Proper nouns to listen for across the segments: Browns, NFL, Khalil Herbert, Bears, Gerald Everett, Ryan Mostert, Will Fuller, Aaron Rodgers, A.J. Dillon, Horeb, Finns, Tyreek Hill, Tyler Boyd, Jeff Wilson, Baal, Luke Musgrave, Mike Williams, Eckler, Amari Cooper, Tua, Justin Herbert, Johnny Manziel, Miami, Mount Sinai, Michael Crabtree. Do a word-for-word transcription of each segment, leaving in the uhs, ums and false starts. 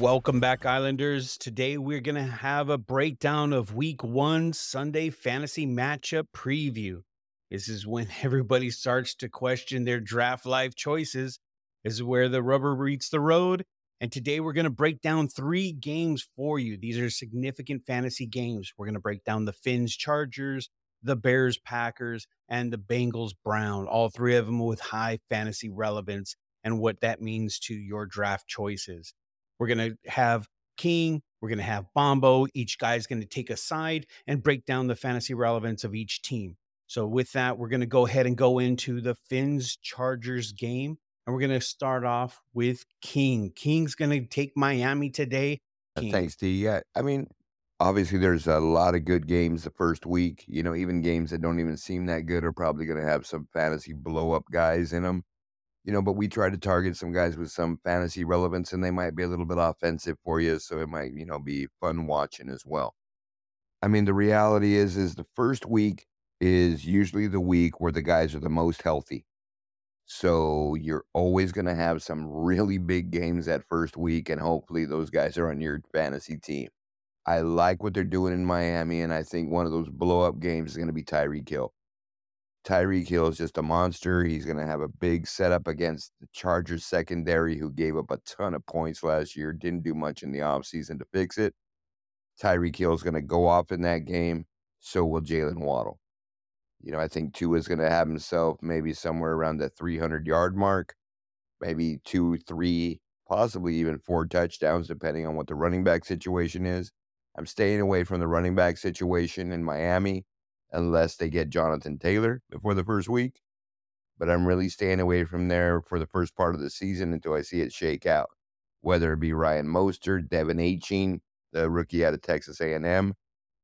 Welcome back, Islanders. Today we're going to have a breakdown of week one Sunday fantasy matchup preview. This is when everybody starts to question their draft life choices. This is where the rubber meets the road. And today we're going to break down three games for you. These are significant fantasy games. We're going to break down the Finns Chargers, the Bears Packers, and the Bengals Brown. All three of them with high fantasy relevance and what that means to your draft choices. We're going to have King. We're going to have Bombo. Each guy's going to take a side and break down the fantasy relevance of each team. So with that, we're going to go ahead and go into the Finns Chargers game. And we're going to start off with King. King's going to take Miami today. King. Thanks, D. Yeah, I mean, obviously there's a lot of good games the first week. You know, even games that don't even seem that good are probably going to have some fantasy blow-up guys in them. You know, but we try to target some guys with some fantasy relevance, and they might be a little bit offensive for you, so it might, you know, be fun watching as well. I mean, the reality is, is the first week is usually the week where the guys are the most healthy. So you're always going to have some really big games that first week, and hopefully those guys are on your fantasy team. I like what they're doing in Miami, and I think one of those blow-up games is going to be Tyreek Hill. Tyreek Hill is just a monster. He's going to have a big setup against the Chargers secondary, who gave up a ton of points last year, didn't do much in the offseason to fix it. Tyreek Hill is going to go off in that game. So will Jalen Waddle. You know, I think Tua is going to have himself maybe somewhere around the three hundred yard mark, maybe two, three, possibly even four touchdowns, depending on what the running back situation is. I'm staying away from the running back situation in Miami unless they get Jonathan Taylor before the first week. But I'm really staying away from there for the first part of the season until I see it shake out, whether it be Ryan Mostert, Devin Achane, the rookie out of Texas A and M,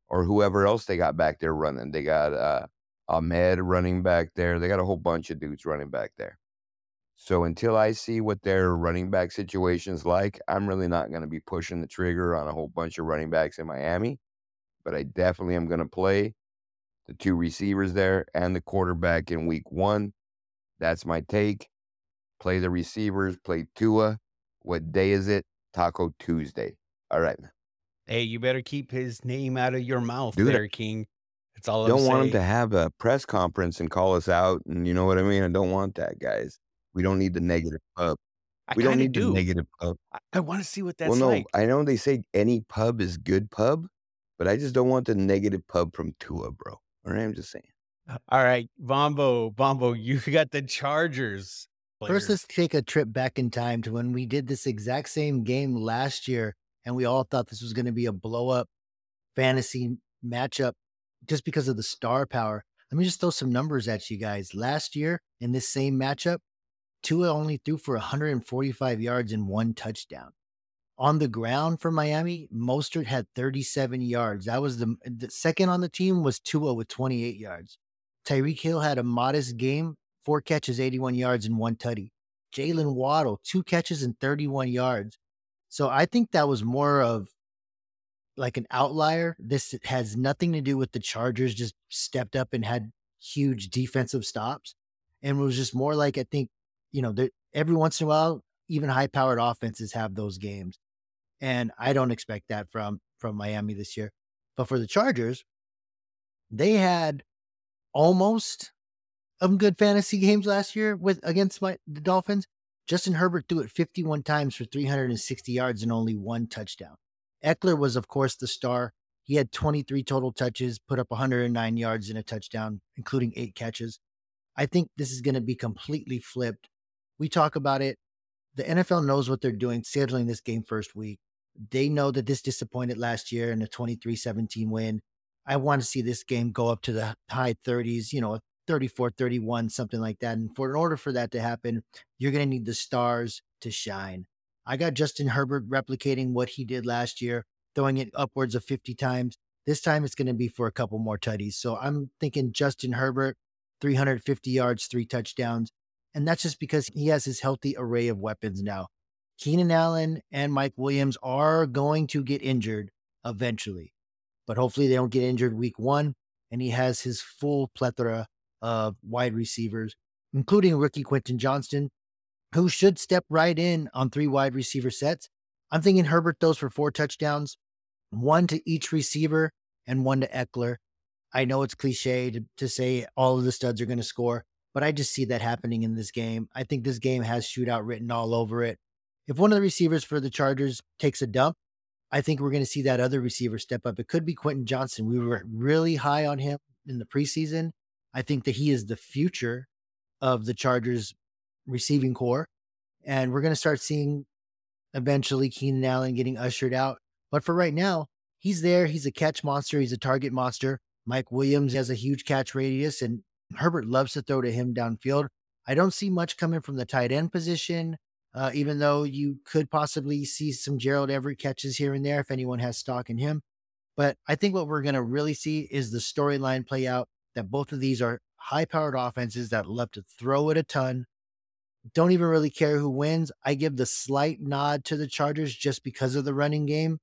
or whoever else they got back there running. They got uh, Ahmed running back there. They got a whole bunch of dudes running back there. So until I see what their running back situation's like, I'm really not going to be pushing the trigger on a whole bunch of running backs in Miami. But I definitely am going to play the two receivers there and the quarterback in week one. That's my take. Play the receivers, play Tua. What day is it? Taco Tuesday. All right, man. Hey, you better keep his name out of your mouth, Dude, there, King. That's all I'm saying. I don't want him to have a press conference and call us out. And you know what I mean? I don't want that, guys. We don't need the negative pub. I we don't need do. the negative pub. I, I want to see what that's well, no, like. I know they say any pub is good pub, but I just don't want the negative pub from Tua, bro. All right, I'm just saying. All right, Bombo, Bombo, you got the Chargers. Players. First, let's take a trip back in time to when we did this exact same game last year, and we all thought this was going to be a blow-up fantasy matchup just because of the star power. Let me just throw some numbers at you guys. Last year, in this same matchup, Tua only threw for one hundred forty-five yards and one touchdown. On the ground for Miami, Mostert had thirty-seven yards. That was the, the second on the team was Tua with twenty-eight yards. Tyreek Hill had a modest game, four catches, eighty-one yards, and one tutty. Jalen Waddle, two catches and thirty-one yards. So I think that was more of like an outlier. This has nothing to do with the Chargers just stepped up and had huge defensive stops. And it was just more like, I think, you know, every once in a while, even high-powered offenses have those games. And I don't expect that from, from Miami this year. But for the Chargers, they had almost some good fantasy games last year with against my, the Dolphins. Justin Herbert threw it fifty-one times for three hundred sixty yards and only one touchdown. Eckler was, of course, the star. He had twenty-three total touches, put up one hundred nine yards and a touchdown, including eight catches. I think this is going to be completely flipped. We talk about it. The N F L knows what they're doing, scheduling this game first week. They know that this disappointed last year in a twenty-three seventeen win. I want to see this game go up to the high thirties, you know, thirty-four thirty-one, something like that. And for in order for that to happen, you're going to need the stars to shine. I got Justin Herbert replicating what he did last year, throwing it upwards of fifty times. This time it's going to be for a couple more tutties. So I'm thinking Justin Herbert, three hundred fifty yards, three touchdowns. And that's just because he has his healthy array of weapons now. Keenan Allen and Mike Williams are going to get injured eventually, but hopefully they don't get injured week one. And he has his full plethora of wide receivers, including rookie Quentin Johnston, who should step right in on three wide receiver sets. I'm thinking Herbert throws for four touchdowns, one to each receiver and one to Eckler. I know it's cliche to, to say all of the studs are going to score, but I just see that happening in this game. I think this game has shootout written all over it. If one of the receivers for the Chargers takes a dump, I think we're going to see that other receiver step up. It could be Quentin Johnston. We were really high on him in the preseason. I think that he is the future of the Chargers receiving core. And we're going to start seeing eventually Keenan Allen getting ushered out. But for right now, he's there. He's a catch monster. He's a target monster. Mike Williams has a huge catch radius, and Herbert loves to throw to him downfield. I don't see much coming from the tight end position, uh, even though you could possibly see some Gerald Everett catches here and there if anyone has stock in him. But I think what we're going to really see is the storyline play out, that both of these are high-powered offenses that love to throw it a ton. Don't even really care who wins. I give the slight nod to the Chargers just because of the running game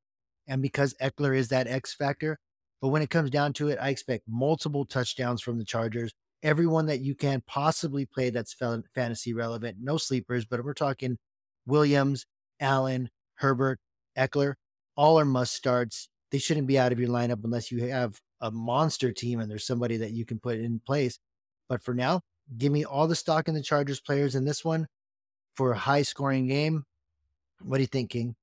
and because Eckler is that X factor. But when it comes down to it, I expect multiple touchdowns from the Chargers. Everyone that you can possibly play that's fantasy relevant. No sleepers, but we're talking Williams, Allen, Herbert, Eckler. All are must starts. They shouldn't be out of your lineup unless you have a monster team and there's somebody that you can put in place. But for now, give me all the stock in the Chargers players in this one for a high scoring game. What do you think, King?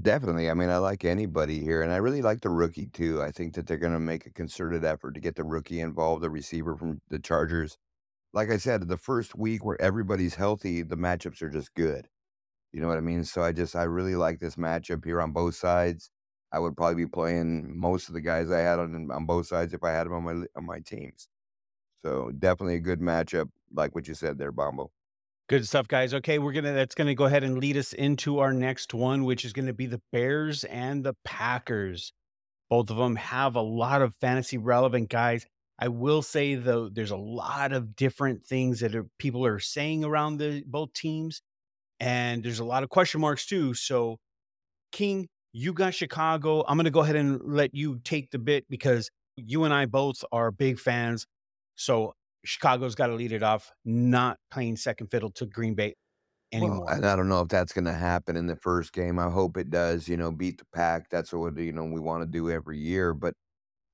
Definitely. I mean, I like anybody here, and I really like the rookie too. I think that they're going to make a concerted effort to get the rookie involved, the receiver from the Chargers. Like I said, the first week where everybody's healthy, the matchups are just good. You know what I mean? So I just, I really like this matchup here on both sides. I would probably be playing most of the guys I had on, on both sides if I had them on my on my teams. So definitely a good matchup, like what you said there, Bombo. Good stuff, guys. Okay, we're gonna that's gonna go ahead and lead us into our next one, which is gonna be the Bears and the Packers. Both of them have a lot of fantasy relevant guys. I will say though, there's a lot of different things that are, people are saying around the both teams, and there's a lot of question marks too. So, King, you got Chicago. I'm going to go ahead and let you take the bit because you and I both are big fans. So Chicago's got to lead it off, not playing second fiddle to Green Bay anymore. Well, I don't know if that's going to happen in the first game. I hope it does, you know, beat the pack. That's what, you know, we want to do every year. But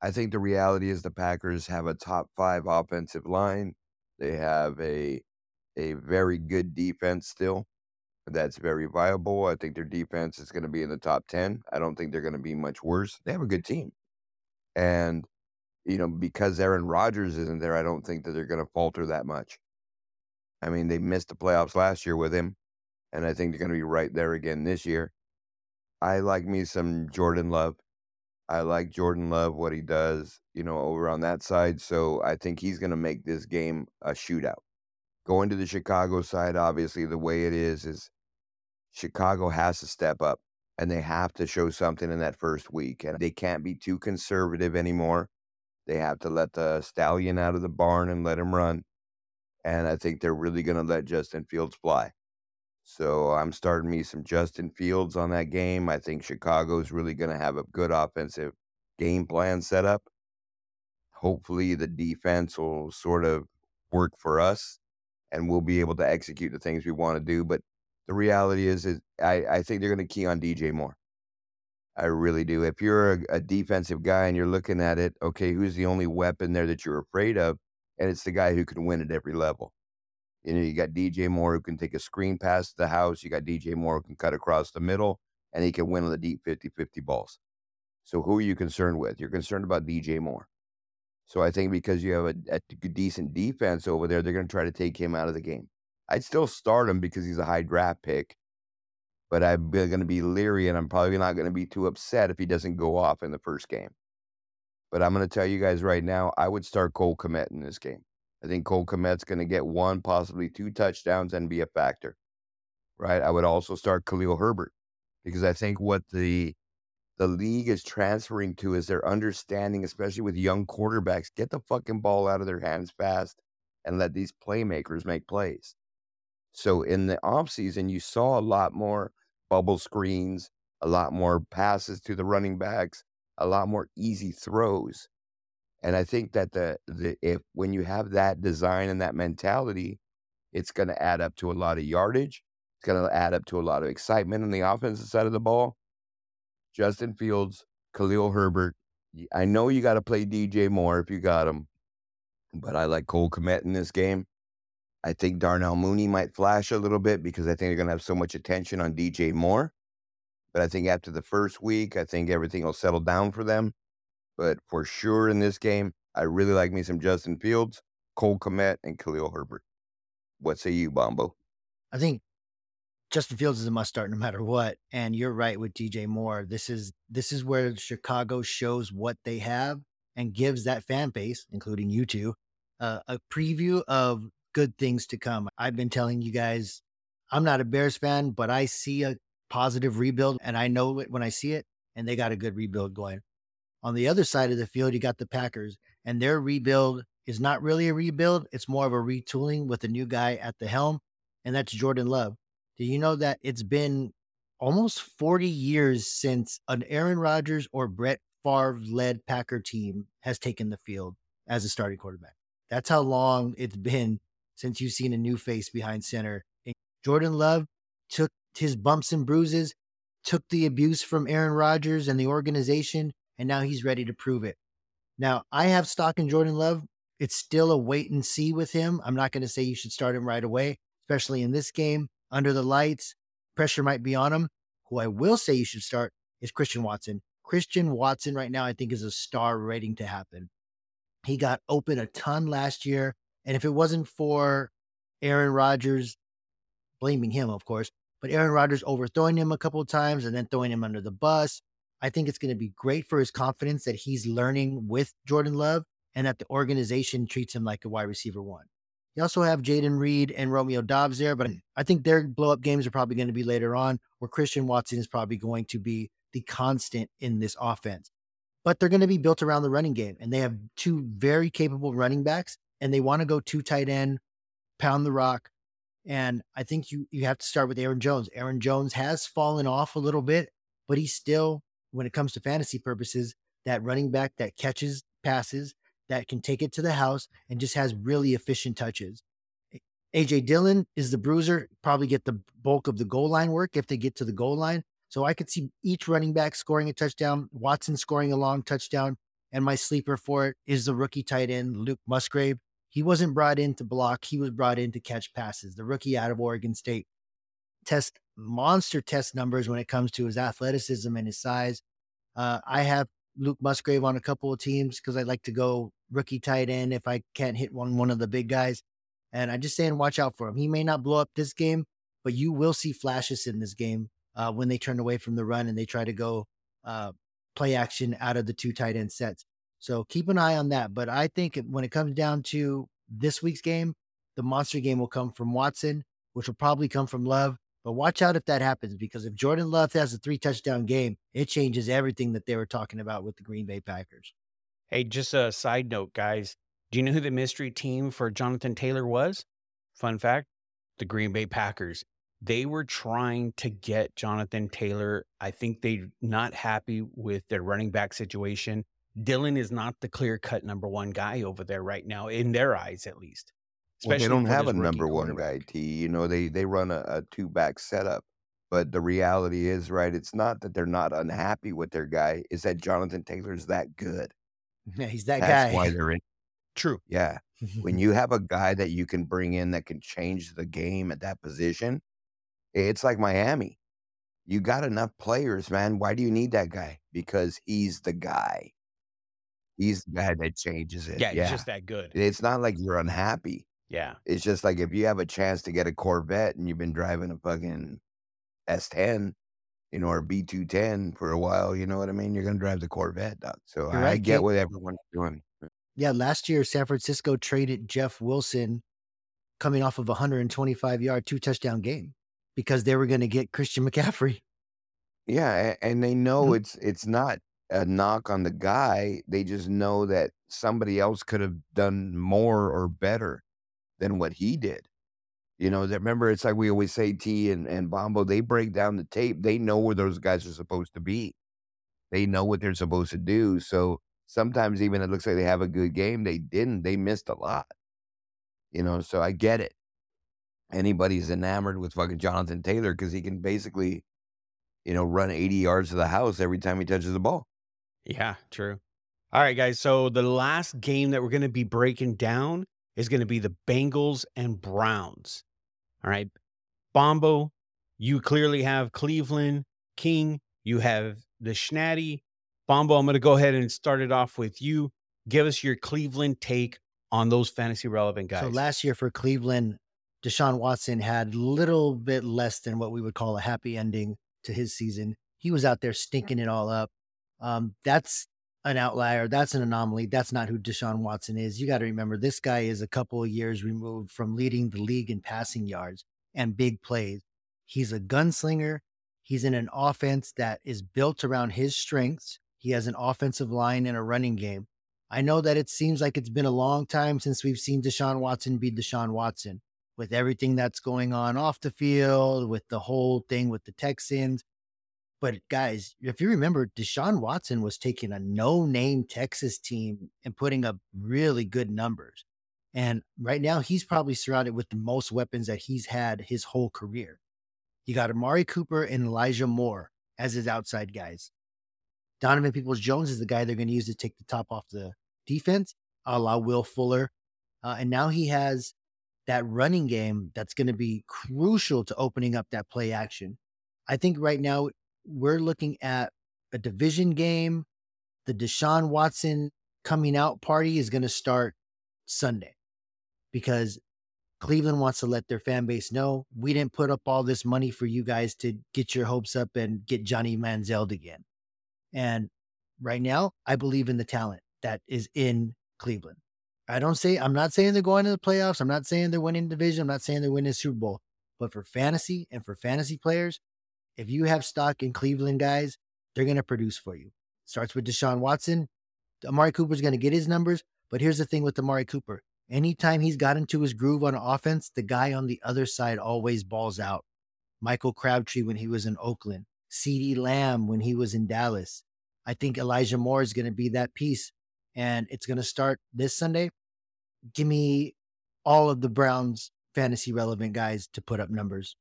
I think the reality is the Packers have a top five offensive line. They have a a very good defense still. That's very viable. I think their defense is going to be in the top ten. I don't think they're going to be much worse. They have a good team. And, you know, because Aaron Rodgers isn't there, I don't think that they're going to falter that much. I mean, they missed the playoffs last year with him, and I think they're going to be right there again this year. I like me some Jordan Love. I like Jordan Love, what he does, you know, over on that side. So I think he's going to make this game a shootout. Going to the Chicago side, obviously, the way it is, is Chicago has to step up, and they have to show something in that first week, and they can't be too conservative anymore. They have to let the stallion out of the barn and let him run, and I think they're really going to let Justin Fields fly. So I'm starting me some Justin Fields on that game. I think Chicago's really going to have a good offensive game plan set up. Hopefully the defense will sort of work for us, and we'll be able to execute the things we want to do, but the reality is, is I, I think they're going to key on D J Moore. I really do. If you're a, a defensive guy and you're looking at it, okay, who's the only weapon there that you're afraid of? And it's the guy who can win at every level. You know, you got D J Moore who can take a screen pass to the house. You got D J Moore who can cut across the middle, and he can win on the deep fifty-fifty balls. So who are you concerned with? You're concerned about D J Moore. So I think because you have a, a decent defense over there, they're going to try to take him out of the game. I'd still start him because he's a high draft pick, but I'm going to be leery, and I'm probably not going to be too upset if he doesn't go off in the first game. But I'm going to tell you guys right now, I would start Cole Kmet in this game. I think Cole Kmet's going to get one, possibly two touchdowns and be a factor, right? I would also start Khalil Herbert because I think what the the league is transferring to is their understanding, especially with young quarterbacks, get the fucking ball out of their hands fast and let these playmakers make plays. So in the offseason, you saw a lot more bubble screens, a lot more passes to the running backs, a lot more easy throws. And I think that the, the if when you have that design and that mentality, it's going to add up to a lot of yardage. It's going to add up to a lot of excitement on the offensive side of the ball. Justin Fields, Khalil Herbert. I know you got to play D J Moore if you got him, but I like Cole Kmet in this game. I think Darnell Mooney might flash a little bit because I think they're going to have so much attention on D J Moore. But I think after the first week, I think everything will settle down for them. But for sure in this game, I really like me some Justin Fields, Cole Kmet, and Khalil Herbert. What say you, Bombo? I think Justin Fields is a must-start no matter what. And you're right with D J Moore. This is this is where Chicago shows what they have and gives that fan base, including you two, uh, a preview of good things to come. I've been telling you guys, I'm not a Bears fan, but I see a positive rebuild, and I know it when I see it, and they got a good rebuild going. On the other side of the field, you got the Packers, and their rebuild is not really a rebuild. It's more of a retooling with a new guy at the helm, and that's Jordan Love. Do you know that it's been almost forty years since an Aaron Rodgers or Brett Favre-led Packer team has taken the field as a starting quarterback? That's how long it's been since you've seen a new face behind center. And Jordan Love took his bumps and bruises, took the abuse from Aaron Rodgers and the organization, and now he's ready to prove it. Now, I have stock in Jordan Love. It's still a wait and see with him. I'm not going to say you should start him right away, especially in this game. Under the lights, pressure might be on him. Who I will say you should start is Christian Watson. Christian Watson right now, I think, is a star waiting to happen. He got open a ton last year, and if it wasn't for Aaron Rodgers, blaming him, of course, but Aaron Rodgers overthrowing him a couple of times and then throwing him under the bus, I think it's going to be great for his confidence that he's learning with Jordan Love and that the organization treats him like a wide receiver one. You also have Jaden Reed and Romeo Doubs there, but I think their blow-up games are probably going to be later on, where Christian Watson is probably going to be the constant in this offense. But they're going to be built around the running game, and they have two very capable running backs, and they want to go two tight end, pound the rock, and I think you you have to start with Aaron Jones. Aaron Jones has fallen off a little bit, but he's still, when it comes to fantasy purposes, that running back that catches passes, that can take it to the house and just has really efficient touches. A J. Dillon is the bruiser, probably get the bulk of the goal line work if they get to the goal line. So I could see each running back scoring a touchdown, Watson scoring a long touchdown, and my sleeper for it is the rookie tight end, Luke Musgrave. He wasn't brought in to block. He was brought in to catch passes. The rookie out of Oregon State test monster test numbers when it comes to his athleticism and his size. Uh, I have Luke Musgrave on a couple of teams because I like to go rookie tight end if I can't hit one one of the big guys. And I'm just saying, watch out for him. He may not blow up this game, but you will see flashes in this game uh, when they turn away from the run and they try to go uh, play action out of the two tight end sets. So keep an eye on that. But I think when it comes down to this week's game, the monster game will come from Watson, which will probably come from Love. But watch out if that happens, because if Jordan Love has a three-touchdown game, it changes everything that they were talking about with the Green Bay Packers. Hey, just a side note, guys. Do you know who the mystery team for Jonathan Taylor was? Fun fact, the Green Bay Packers. They were trying to get Jonathan Taylor. I think they're not happy with their running back situation. Dillon is not the clear-cut number one guy over there right now, in their eyes at least. Well, they don't have a number one guy, T. You know, they, they run a, a two-back setup. But the reality is, right, it's not that they're not unhappy with their guy. It's that Jonathan Taylor's that good. Yeah, he's that That's guy. That's why they're in. True. Yeah. When you have a guy that you can bring in that can change the game at that position, it's like Miami. You got enough players, man. Why do you need that guy? Because he's the guy. He's the guy that changes it. Yeah, yeah. He's just that good. It's not like you're unhappy. Yeah. It's just like if you have a chance to get a Corvette and you've been driving a fucking S ten, you know, or B two ten for a while, you know what I mean? You're going to drive the Corvette, dog. So You're I right, get King. What everyone's doing. Yeah. Last year, San Francisco traded Jeff Wilson coming off of a one twenty-five yard, two touchdown game because they were going to get Christian McCaffrey. Yeah. And they know it's, it's not a knock on the guy. They just know that somebody else could have done more or better than what he did. You know, remember, it's like we always say, T and, and Bombo, they break down the tape. They know where those guys are supposed to be. They know what they're supposed to do. So sometimes even it looks like they have a good game. They didn't. They missed a lot. You know, so I get it. anybody's enamored with fucking Jonathan Taylor because he can basically, you know, run eighty yards to the house every time he touches the ball. Yeah, true. All right, guys. So the last game that we're going to be breaking down is going to be the Bengals and Browns. All right. Bombo, you clearly have Cleveland. King, you have the Schnatty. Bombo, I'm going to go ahead and start it off with you. Give us your Cleveland take on those fantasy relevant guys. So last year for Cleveland, Deshaun Watson had a little bit less than what we would call a happy ending to his season. He was out there stinking it all up. Um, that's an outlier. That's an anomaly. That's not who Deshaun Watson is. You got to remember, this guy is a couple of years removed from leading the league in passing yards and big plays. He's a gunslinger. He's in an offense that is built around his strengths. He has an offensive line and a running game. I know that it seems like it's been a long time since we've seen Deshaun Watson be Deshaun Watson, with everything that's going on off the field, with the whole thing with the Texans. But guys, if you remember, Deshaun Watson was taking a no-name Texas team and putting up really good numbers. And right now, he's probably surrounded with the most weapons that he's had his whole career. You got Amari Cooper and Elijah Moore as his outside guys. Donovan Peoples-Jones is the guy they're going to use to take the top off the defense, a la Will Fuller. Uh, and now he has that running game that's going to be crucial to opening up that play action. I think right now, we're looking at a division game. The Deshaun Watson coming out party is going to start Sunday because Cleveland wants to let their fan base know, we didn't put up all this money for you guys to get your hopes up and get Johnny Manziel again. And right now, I believe in the talent that is in Cleveland. I don't say, I'm not saying they're going to the playoffs. I'm not saying they're winning division. I'm not saying they're winning the Super Bowl. But for fantasy and for fantasy players, if you have stock in Cleveland, guys, they're going to produce for you. Starts with Deshaun Watson. Amari Cooper's going to get his numbers, but here's the thing with Amari Cooper. Anytime he's got into his groove on offense, the guy on the other side always balls out. Michael Crabtree when he was in Oakland. CeeDee Lamb when he was in Dallas. I think Elijah Moore is going to be that piece, and it's going to start this Sunday. Give me all of the Browns fantasy relevant guys to put up numbers.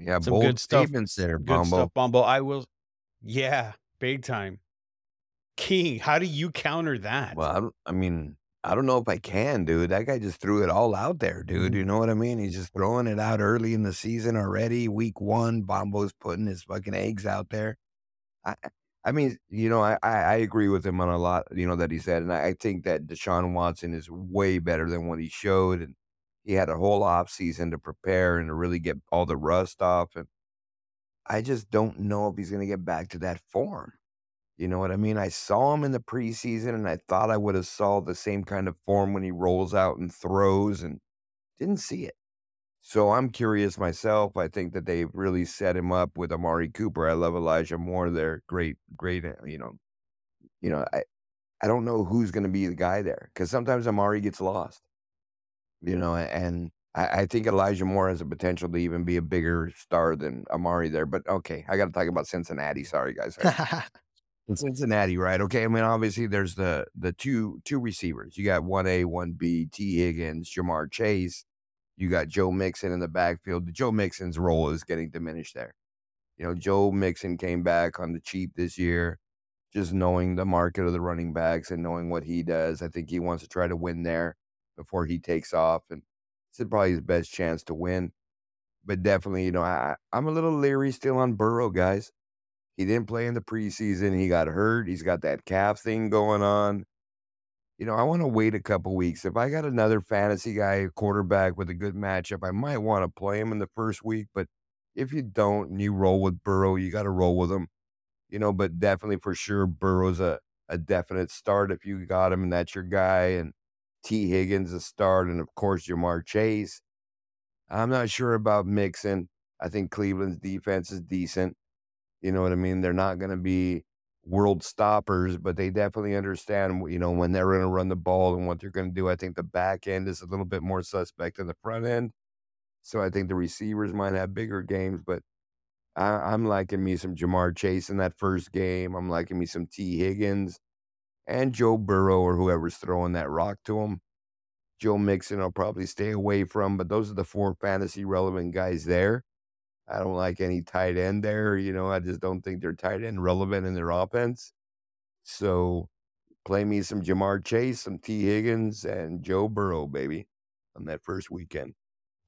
Yeah, some bold good statements stuff there, Bombo. Good stuff, Bombo. I will. Yeah, big time. King, how do you counter that? Well, I, don't, I mean, I don't know if I can, dude. That guy just threw it all out there, dude. You know what I mean? He's just throwing it out early in the season already. Week one, Bombo's putting his fucking eggs out there. I, I mean, you know, I, I, I agree with him on a lot, you know, that he said. And I, I think that Deshaun Watson is way better than what he showed. And he had a whole off season to prepare and to really get all the rust off. And I just don't know if he's going to get back to that form. You know what I mean? I saw him in the preseason and I thought I would have saw the same kind of form when he rolls out and throws, and didn't see it. So I'm curious myself. I think that they've really set him up with Amari Cooper. I love Elijah Moore. They're great, great, you know, you know, I, I don't know who's going to be the guy there, because sometimes Amari gets lost. You know, and I, I think Elijah Moore has the potential to even be a bigger star than Amari there. But, okay, I got to talk about Cincinnati. Sorry, guys. Cincinnati, right? Okay, I mean, obviously there's the the two two receivers. You got one A, one B, T Higgins, Ja'Marr Chase. You got Joe Mixon in the backfield. Joe Mixon's role is getting diminished there. You know, Joe Mixon came back on the cheap this year, just knowing the market of the running backs and knowing what he does. I think he wants to try to win there before he takes off, and it's probably his best chance to win. But definitely, you know, I, I'm a little leery still on Burrow, guys. He didn't play in the preseason. He got hurt. He's got that calf thing going on. You know, I want to wait a couple weeks. If I got another fantasy guy, quarterback with a good matchup, I might want to play him in the first week. But if you don't and you roll with Burrow, you got to roll with him. You know, but definitely for sure, Burrow's a, a definite start if you got him and that's your guy. And T. Higgins a start, and of course Ja'Marr Chase. I'm not sure about Mixon. I think Cleveland's defense is decent. You know what I mean? They're not going to be world stoppers, but they definitely understand, you know, when they're going to run the ball and what they're going to do. I think the back end is a little bit more suspect than the front end, so I think the receivers might have bigger games. But I, I'm liking me some Ja'Marr Chase in that first game. I'm liking me some T. Higgins and Joe Burrow, or whoever's throwing that rock to him. Joe Mixon, I'll probably stay away from, but those are the four fantasy relevant guys there. I don't like any tight end there. You know, I just don't think they're tight end relevant in their offense. So play me some Ja'Marr Chase, some T Higgins, and Joe Burrow, baby, on that first weekend.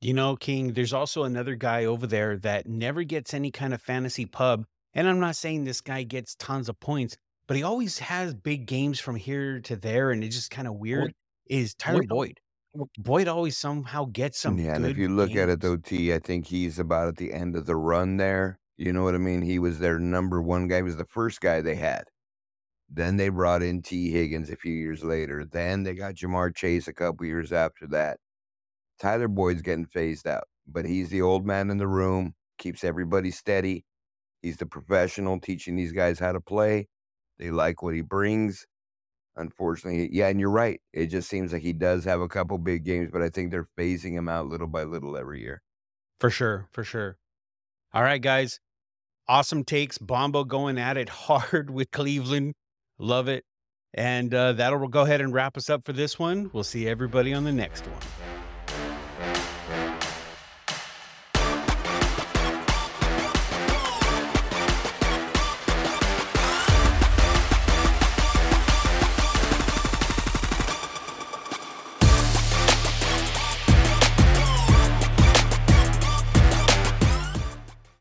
You know, King, there's also another guy over there that never gets any kind of fantasy pub. And I'm not saying this guy gets tons of points, but he always has big games from here to there. And it's just kind of weird. What? Is Tyler Boyd. Boyd always somehow gets some. Yeah, and if you look games. at it though, T, I think he's about at the end of the run there. You know what I mean? He was their number one guy. He was the first guy they had. Then they brought in T Higgins a few years later. Then they got Ja'Marr Chase a couple years after that. Tyler Boyd's getting phased out, but he's the old man in the room, keeps everybody steady. He's the professional teaching these guys how to play. They like what he brings. Unfortunately, yeah, and you're right. It just seems like he does have a couple big games, but I think they're phasing him out little by little every year. For sure, for sure. All right, guys. Awesome takes. Bombo going at it hard with Cleveland. Love it. And uh, that'll go ahead and wrap us up for this one. We'll see everybody on the next one.